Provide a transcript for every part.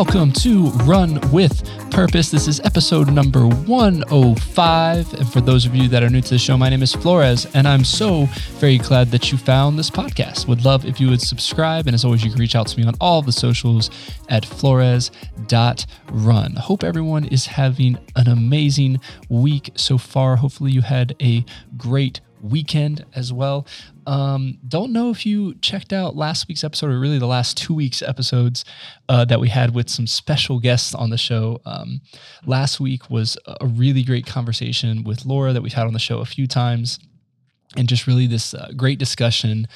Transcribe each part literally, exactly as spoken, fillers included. Welcome to Run With Purpose. This is episode number one oh five. And for those of you that are new to the show, my name is Flores, and I'm so very glad that you found this podcast. Would love if you would subscribe. And as always, you can reach out to me on all the socials at flores dot run. Hope everyone is having an amazing week so far. Hopefully you had a great weekend as well. Um, don't know if you checked out last week's episode, or really the last two weeks' episodes uh, that we had with some special guests on the show. Um, last week was a really great conversation with Laura that we've had on the show a few times, and just really this uh, great discussion,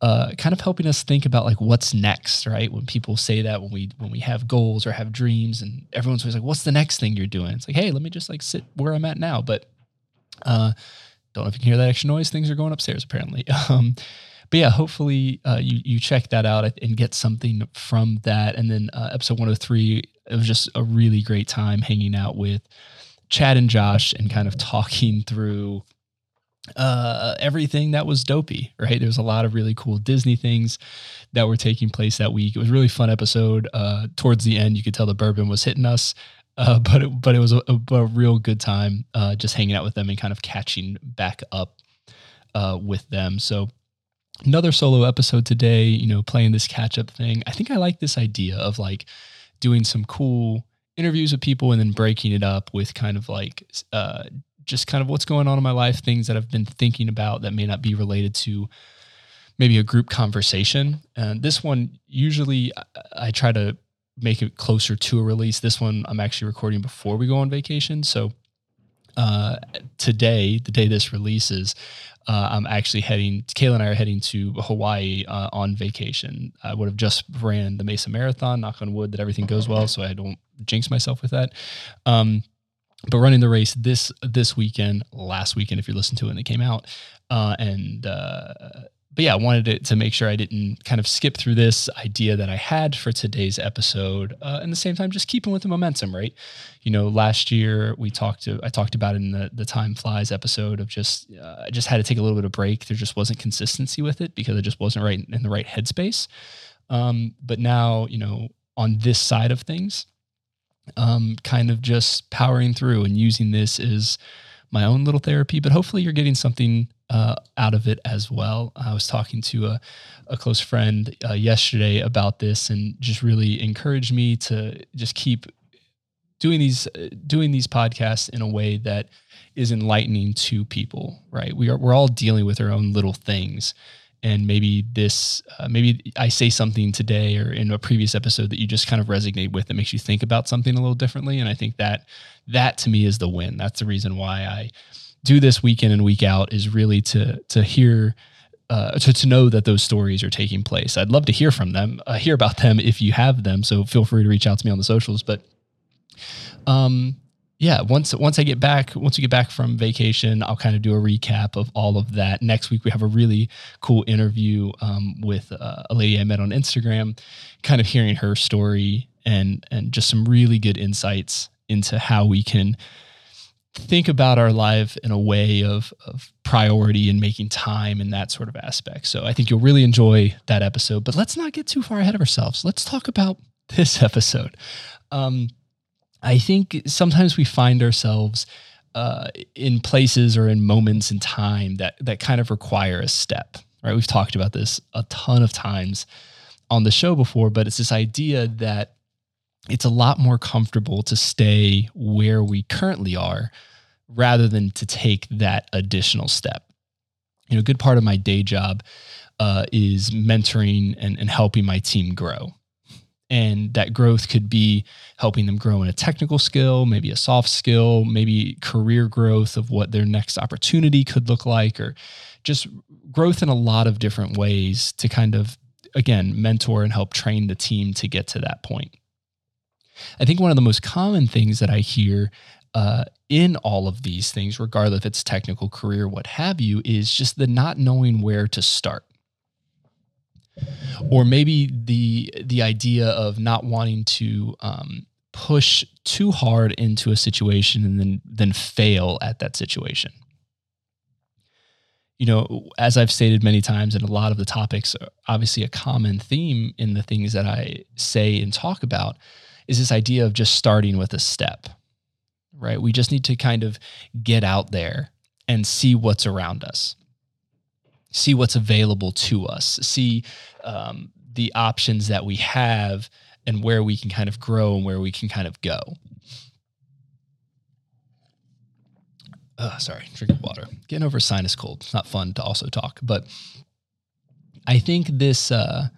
uh, kind of helping us think about like what's next, right? When people say that, when we when we have goals or have dreams, and everyone's always like, "What's the next thing you're doing?" It's like, "Hey, let me just like sit where I'm at now," but. Uh, Don't know if you can hear that extra noise. Things are going upstairs, apparently. Um, but yeah, hopefully uh, you you check that out and get something from that. And then uh, episode one oh three, it was just a really great time hanging out with Chad and Josh and kind of talking through uh, everything that was dopey, right? There was a lot of really cool Disney things that were taking place that week. It was a really fun episode. Uh, towards the end, you could tell the bourbon was hitting us. Uh, but it, but it was a, a, a real good time uh, just hanging out with them and kind of catching back up uh, with them. So another solo episode today, you know, playing this catch-up thing. I think I like this idea of like doing some cool interviews with people and then breaking it up with kind of like uh, just kind of what's going on in my life, things that I've been thinking about that may not be related to maybe a group conversation. And this one, usually I, I try to make it closer to a release. This one I'm actually recording before we go on vacation. So uh, today, the day this releases, uh, I'm actually heading, Kayla and I are heading to Hawaii uh, on vacation. I would have just ran the Mesa Marathon, knock on wood that everything goes well, so I don't jinx myself with that. Um, but running the race this this weekend, last weekend, if you listen to it and it came out, uh, and uh, But yeah, I wanted to, to make sure I didn't kind of skip through this idea that I had for today's episode. Uh, and at the same time, just keeping with the momentum, right? You know, last year we talked to, I talked about in the, the Time Flies episode of just, uh, I just had to take a little bit of break. There just wasn't consistency with it because I just wasn't right in the right headspace. Um, but now, you know, on this side of things, um, kind of just powering through and using this as my own little therapy, but hopefully you're getting something Uh, out of it as well. I was talking to a, a close friend uh, yesterday about this, and just really encouraged me to just keep doing these uh, doing these podcasts in a way that is enlightening to people. Right? We are we're all dealing with our own little things, and maybe this uh, maybe I say something today or in a previous episode that you just kind of resonate with, that makes you think about something a little differently. And I think that that to me is the win. That's the reason why I do this week in and week out, is really to to hear, uh, to, to know that those stories are taking place. I'd love to hear from them, uh, hear about them if you have them. So feel free to reach out to me on the socials. But um, yeah, once once I get back, once we get back from vacation, I'll kind of do a recap of all of that. Next week, we have a really cool interview um, with uh, a lady I met on Instagram, kind of hearing her story and and just some really good insights into how we can think about our life in a way of, of priority and making time and that sort of aspect. So I think you'll really enjoy that episode, but let's not get too far ahead of ourselves. Let's talk about this episode. Um, I think sometimes we find ourselves uh, in places or in moments in time that, that kind of require a step, right? We've talked about this a ton of times on the show before, but it's this idea that it's a lot more comfortable to stay where we currently are rather than to take that additional step. You know, a good part of my day job uh, is mentoring and, and helping my team grow. And that growth could be helping them grow in a technical skill, maybe a soft skill, maybe career growth of what their next opportunity could look like, or just growth in a lot of different ways to kind of, again, mentor and help train the team to get to that point. I think one of the most common things that I hear uh, in all of these things, regardless if it's technical, career, what have you, is just the not knowing where to start. Or maybe the the idea of not wanting to um, push too hard into a situation and then then fail at that situation. You know, as I've stated many times, and a lot of the topics are obviously a common theme in the things that I say and talk about, is this idea of just starting with a step, right? We just need to kind of get out there and see what's around us, see what's available to us, see um, the options that we have and where we can kind of grow and where we can kind of go. Oh, sorry, drinking water. Getting over a sinus cold. It's not fun to also talk, but I think this uh,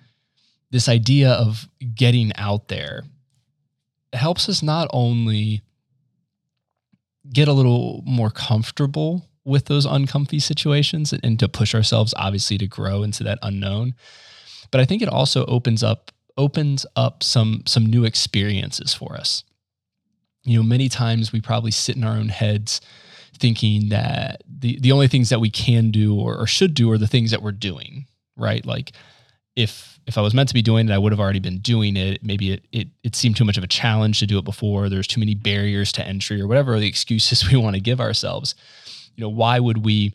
this idea of getting out there helps us not only get a little more comfortable with those uncomfy situations and, and to push ourselves, obviously, to grow into that unknown, but I think it also opens up opens up some some new experiences for us. You know, many times we probably sit in our own heads, thinking that the, the only things that we can do or, or should do are the things that we're doing, right? Like if, if I was meant to be doing it, I would have already been doing it. Maybe it, it, it seemed too much of a challenge to do it before. There's too many barriers to entry or whatever the excuses we want to give ourselves. You know, why would we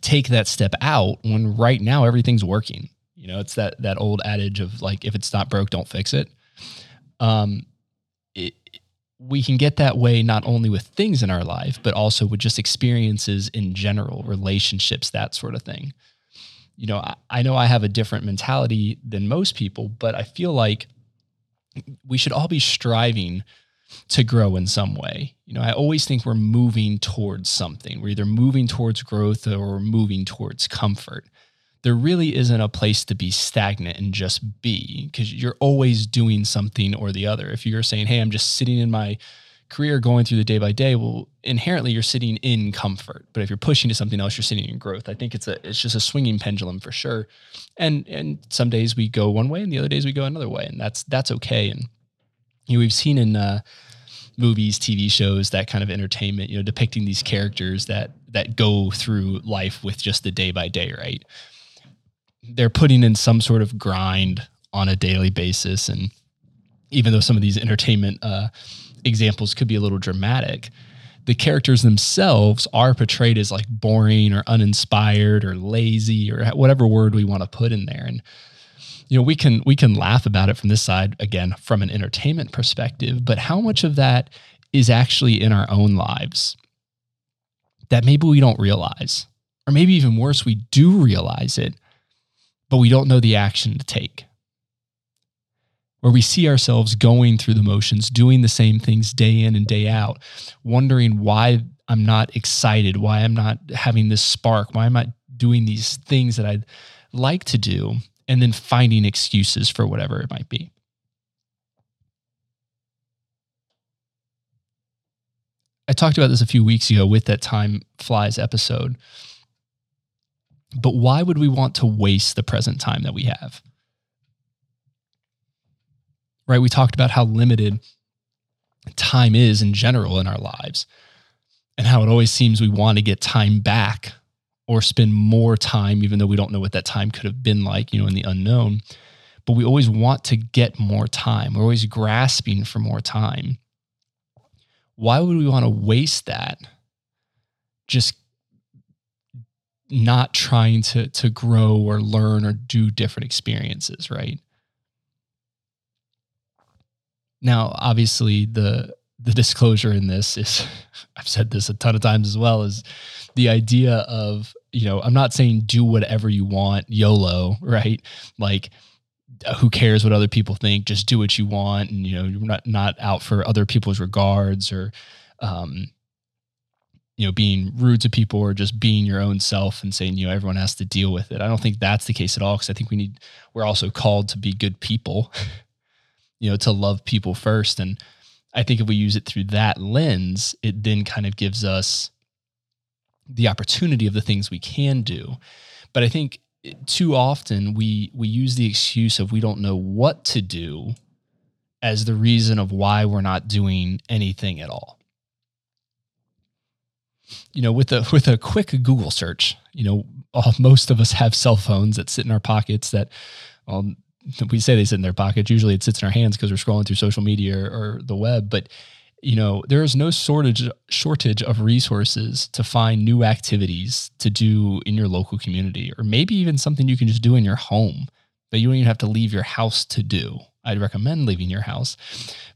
take that step out when right now everything's working? You know, it's that, that old adage of like, if it's not broke, don't fix it. Um, it, We can get that way not only with things in our life, but also with just experiences in general, relationships, that sort of thing. You know, I, I know I have a different mentality than most people, but I feel like we should all be striving to grow in some way. You know, I always think we're moving towards something. We're either moving towards growth or we're moving towards comfort. There really isn't a place to be stagnant and just be, because you're always doing something or the other. If you're saying, hey, I'm just sitting in my career going through the day by day, well, inherently you're sitting in comfort. But if you're pushing to something else, you're sitting in growth. I think it's a, it's just a swinging pendulum for sure. And, and some days we go one way and the other days we go another way, and that's, that's okay. And, you know, we've seen in, uh, movies, T V shows, that kind of entertainment, you know, depicting these characters that, that go through life with just the day by day, right? They're putting in some sort of grind on a daily basis. And even though some of these entertainment uh, examples could be a little dramatic, the characters themselves are portrayed as like boring or uninspired or lazy or whatever word we want to put in there. And, you know, we can, we can laugh about it from this side, again, from an entertainment perspective, but how much of that is actually in our own lives that maybe we don't realize, or maybe even worse, we do realize it, but we don't know the action to take, where we see ourselves going through the motions, doing the same things day in and day out, wondering why I'm not excited, why I'm not having this spark, why I'm not doing these things that I'd like to do, and then finding excuses for whatever it might be. I talked about this a few weeks ago with that Time Flies episode. But why would we want to waste the present time that we have? Right? We talked about how limited time is in general in our lives and how it always seems we want to get time back or spend more time, even though we don't know what that time could have been like, you know, in the unknown. But we always want to get more time. We're always grasping for more time. Why would we want to waste that just not trying to, to grow or learn or do different experiences, right? Now, obviously the, the disclosure in this is, I've said this a ton of times as well, is the idea of, you know, I'm not saying do whatever you want, YOLO, right? Like, who cares what other people think? Just do what you want. And, you know, you're not, not out for other people's regards or, um, you know, being rude to people or just being your own self and saying, you know, everyone has to deal with it. I don't think that's the case at all. Cause I think we need, we're also called to be good people, you know, to love people first. And I think if we use it through that lens, it then kind of gives us the opportunity of the things we can do. But I think too often we, we use the excuse of we don't know what to do as the reason of why we're not doing anything at all. You know, with a, with a quick Google search, you know, all, most of us have cell phones that sit in our pockets that, well, we say they sit in their pockets. Usually it sits in our hands because we're scrolling through social media or, or the web. But, you know, there is no shortage, shortage of resources to find new activities to do in your local community, or maybe even something you can just do in your home that you don't even have to leave your house to do, I'd recommend leaving your house.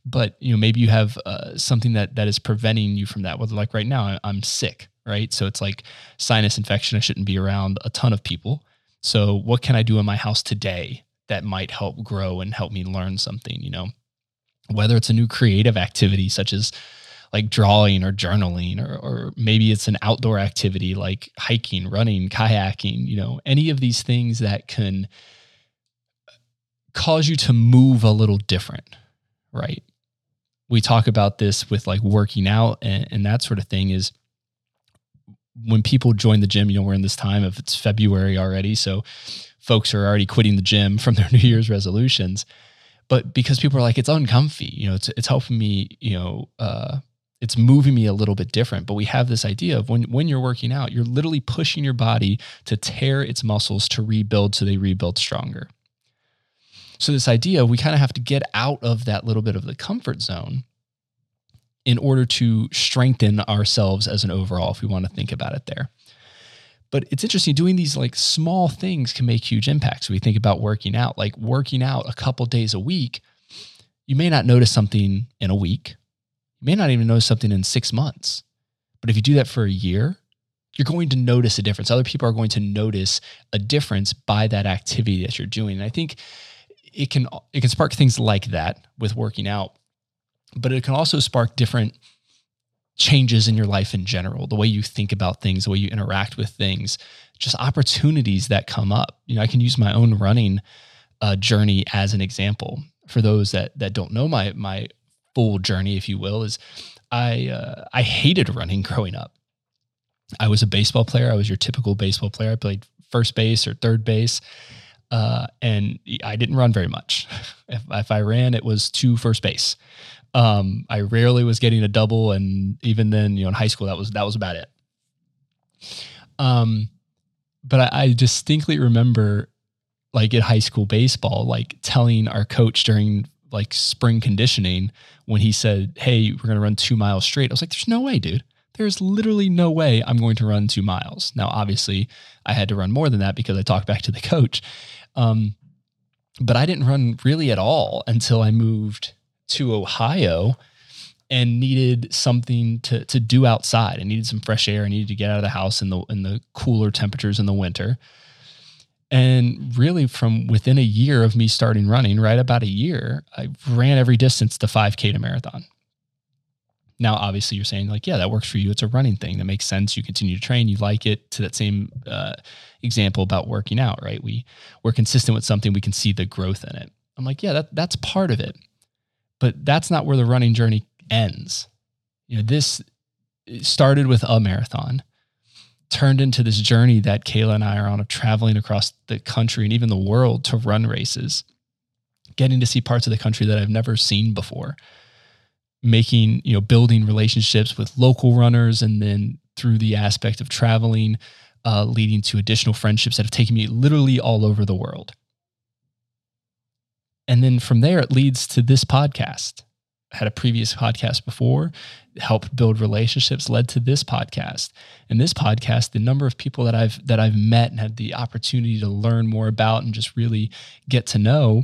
But, you know, maybe you have uh, something that, that is preventing you from that. Whether, like right now, I'm sick, right? So it's like sinus infection. I shouldn't be around a ton of people. So what can I do in my house today that might help grow and help me learn something, you know, whether it's a new creative activity, such as like drawing or journaling, or, or maybe it's an outdoor activity like hiking, running, kayaking, you know, any of these things that can cause you to move a little different, right? We talk about this with like working out and, and that sort of thing is when people join the gym, you know, we're in this time of it's February already. So folks are already quitting the gym from their New Year's resolutions, but because people are like, it's uncomfy, you know, it's, it's helping me, you know, uh, it's moving me a little bit different. But we have this idea of when, when you're working out, you're literally pushing your body to tear its muscles to rebuild. So they rebuild stronger. So this idea, we kind of have to get out of that little bit of the comfort zone in order to strengthen ourselves as an overall, if we want to think about it there. But it's interesting, doing these like small things can make huge impacts. We think about working out, like working out a couple days a week, you may not notice something in a week. You may not even notice something in six months. But if you do that for a year, you're going to notice a difference. Other people are going to notice a difference by that activity that you're doing. And I think it can it can spark things like that with working out, but it can also spark different changes in your life in general, the way you think about things, the way you interact with things, just opportunities that come up. You know, I can use my own running uh, journey as an example for those that that don't know my my full journey, if you will. Is I uh, I hated running growing up. I was a baseball player. I was your typical baseball player. I played first base or third base. Uh, and I didn't run very much. If, if I ran, it was to first base. Um, I rarely was getting a double. And even then, you know, in high school, that was, that was about it. Um, but I, I distinctly remember like at high school baseball, like telling our coach during like spring conditioning, when he said, "Hey, we're going to run two miles straight." I was like, "There's no way, dude. There's literally no way I'm going to run two miles. Now, obviously I had to run more than that because I talked back to the coach. Um, but I didn't run really at all until I moved to Ohio and needed something to, to do outside. I needed some fresh air. I needed to get out of the house in the, in the cooler temperatures in the winter. And really from within a year of me starting running, right about a year, I ran every distance to five K to marathon. Now, obviously you're saying like, yeah, that works for you. It's a running thing. That makes sense. You continue to train. You like it. To that same uh, example about working out, right? We, we're consistent with something. We can see the growth in it. I'm like, yeah, that, that's part of it. But that's not where the running journey ends. You know, this started with a marathon, turned into this journey that Kayla and I are on of traveling across the country and even the world to run races, getting to see parts of the country that I've never seen before, making, you know, building relationships with local runners. And then through the aspect of traveling, uh, leading to additional friendships that have taken me literally all over the world. And then from there, it leads to this podcast. I had a previous podcast before, helped build relationships, led to this podcast. And this podcast, the number of people that I've, that I've met and had the opportunity to learn more about and just really get to know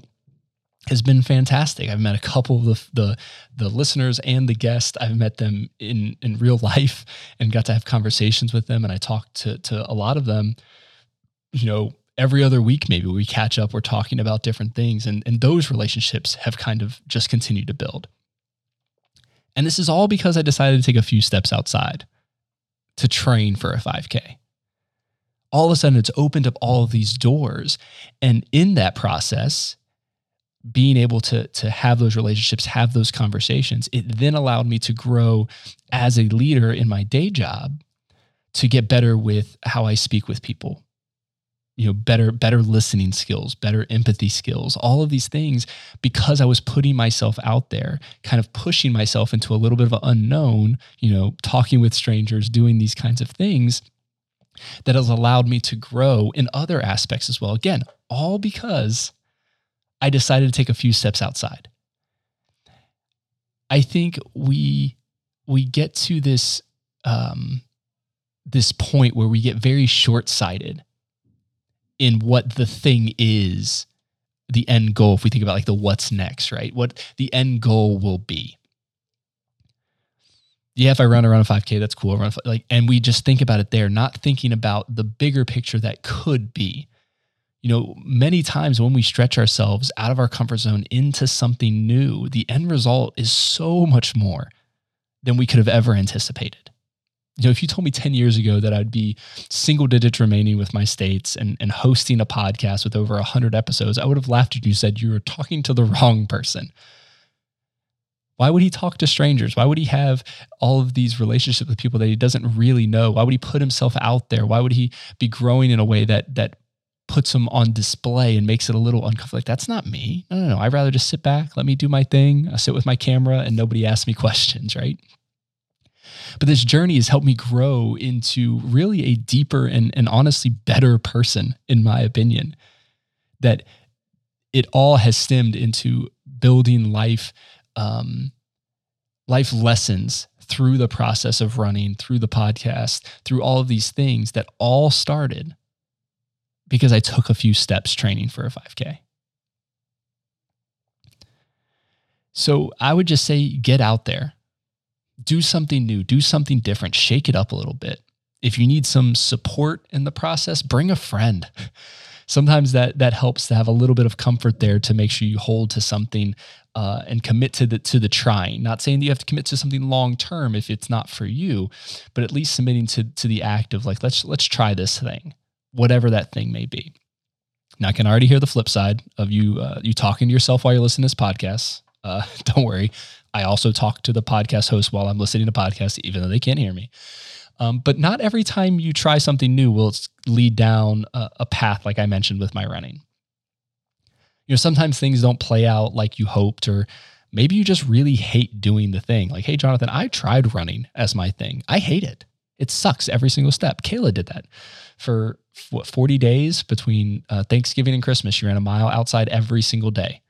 has been fantastic. I've met a couple of the, the, the listeners and the guests. I've met them in, in real life and got to have conversations with them. And I talked to, to a lot of them, you know, every other week, maybe we catch up, we're talking about different things. And, and those relationships have kind of just continued to build. And this is all because I decided to take a few steps outside to train for a five K. All of a sudden, it's opened up all of these doors. And in that process, being able to, to have those relationships, have those conversations, it then allowed me to grow as a leader in my day job, to get better with how I speak with people. You know, better, better listening skills, better empathy skills, all of these things, because I was putting myself out there, kind of pushing myself into a little bit of an unknown, you know, talking with strangers, doing these kinds of things that has allowed me to grow in other aspects as well. Again, all because I decided to take a few steps outside. I think we, we get to this, um, this point where we get very short-sighted in what the thing is the end goal, if we think about like the what's next, right? What the end goal will be. Yeah, if I run around a five K, that's cool. Run like, and we just think about it there, not thinking about the bigger picture that could be. You know, many times when we stretch ourselves out of our comfort zone into something new, the end result is so much more than we could have ever anticipated. You know, if you told me ten years ago that I'd be single digits remaining with my states and, and hosting a podcast with over one hundred episodes, I would have laughed at you, said you were talking to the wrong person. Why would he talk to strangers? Why would he have all of these relationships with people that he doesn't really know? Why would he put himself out there? Why would he be growing in a way that that puts him on display and makes it a little uncomfortable? Like, that's not me. No, no, no. I'd rather just sit back, let me do my thing. I sit with my camera and nobody asks me questions, right? But this journey has helped me grow into really a deeper and, and honestly better person, in my opinion, that it all has stemmed into building life Um, life lessons through the process of running, through the podcast, through all of these things that all started because I took a few steps training for a five K. So I would just say, get out there, do something new, do something different, shake it up a little bit. If you need some support in the process, bring a friend. Sometimes that that helps to have a little bit of comfort there to make sure you hold to something uh, and commit to the to the trying. Not saying that you have to commit to something long term if it's not for you, but at least submitting to to the act of like, let's let's try this thing, whatever that thing may be. Now I can already hear the flip side of you uh, you talking to yourself while you're listening to this podcast. Uh, don't worry, I also talk to the podcast host while I'm listening to podcasts, even though they can't hear me. Um, but not every time you try something new will it lead down a, a path like I mentioned with my running. You know, sometimes things don't play out like you hoped, or maybe you just really hate doing the thing. Like, hey, Jonathan, I tried running as my thing. I hate it. It sucks every single step. Kayla did that for what, forty days between uh, Thanksgiving and Christmas. She ran a mile outside every single day,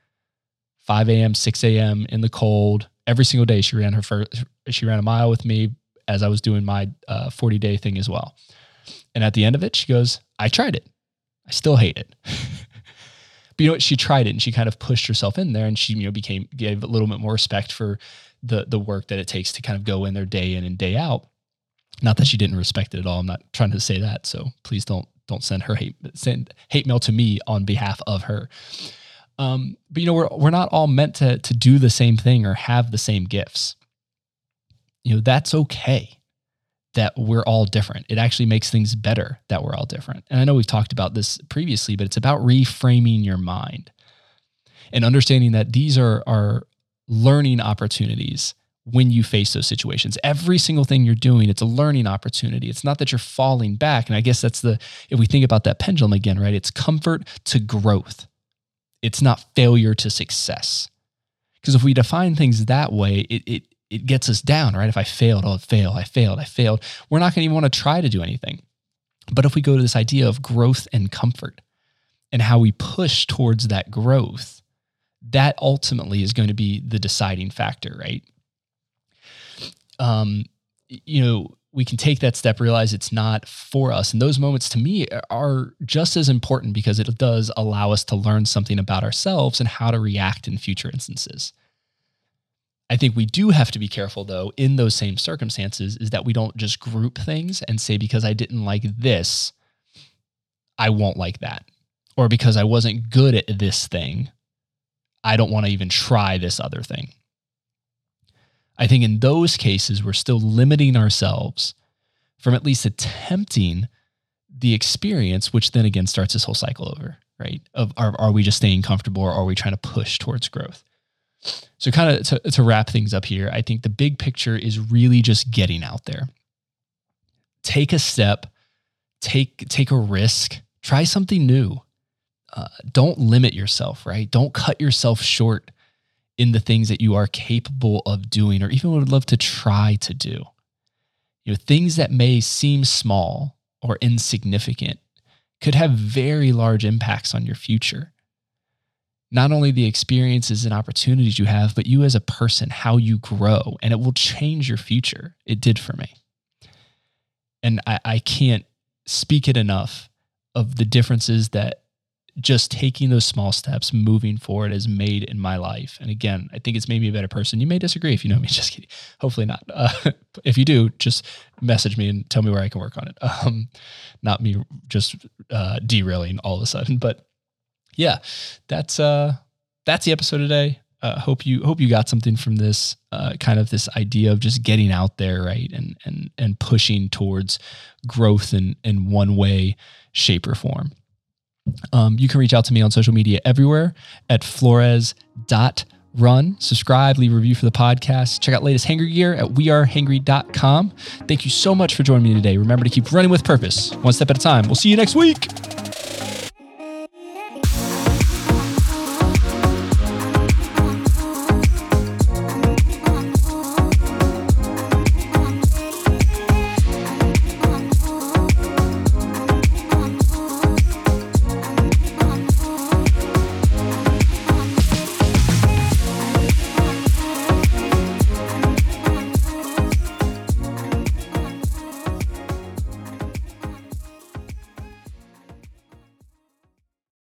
five a m, six a m in the cold. Every single day she ran her first, she ran a mile with me as I was doing my uh, forty day thing as well. And at the end of it, she goes, I tried it. I still hate it. But you know what? She tried it and she kind of pushed herself in there, and she, you know, became, gave a little bit more respect for the, the work that it takes to kind of go in there day in and day out. Not that she didn't respect it at all. I'm not trying to say that. So please don't, don't send her hate, send hate mail to me on behalf of her. Um, but you know, we're, we're not all meant to, to do the same thing or have the same gifts. You know, that's okay that we're all different. It actually makes things better that we're all different. And I know we've talked about this previously, but it's about reframing your mind and understanding that these are, are learning opportunities when you face those situations. Every single thing you're doing, it's a learning opportunity. It's not that you're falling back. And I guess that's the, if we think about that pendulum again, right? It's comfort to growth. It's not failure to success. Because if we define things that way, it, it, It gets us down, right? If I failed, oh, I failed, I failed, I failed. We're not going to even want to try to do anything. But if we go to this idea of growth and comfort and how we push towards that growth, that ultimately is going to be the deciding factor, right? Um, you know, we can take that step, realize it's not for us. And those moments to me are just as important because it does allow us to learn something about ourselves and how to react in future instances. I think we do have to be careful, though, in those same circumstances, is that we don't just group things and say, because I didn't like this, I won't like that. Or because I wasn't good at this thing, I don't want to even try this other thing. I think in those cases, we're still limiting ourselves from at least attempting the experience, which then again starts this whole cycle over, right? Of are, are we just staying comfortable, or are we trying to push towards growth? So kind of to, to wrap things up here, I think the big picture is really just getting out there. Take a step, take, take a risk, try something new. Uh, don't limit yourself, right? Don't cut yourself short in the things that you are capable of doing, or even would love to try to do. You know, things that may seem small or insignificant could have very large impacts on your future. Not only the experiences and opportunities you have, but you as a person, how you grow, and it will change your future. It did for me. And I, I can't speak it enough of the differences that just taking those small steps, moving forward, has made in my life. And again, I think it's made me a better person. You may disagree if you know me, just kidding. Hopefully not. Uh, if you do, just message me and tell me where I can work on it. Um, not me just uh, derailing all of a sudden, but yeah, that's uh, that's the episode today. Uh, hope you hope you got something from this, uh, kind of this idea of just getting out there, right, and and and pushing towards growth in in one way, shape, or form. Um, you can reach out to me on social media everywhere at flores dot run. Subscribe, leave a review for the podcast. Check out latest Hangry gear at we are hangry dot com. Thank you so much for joining me today. Remember to keep running with purpose, one step at a time. We'll see you next week.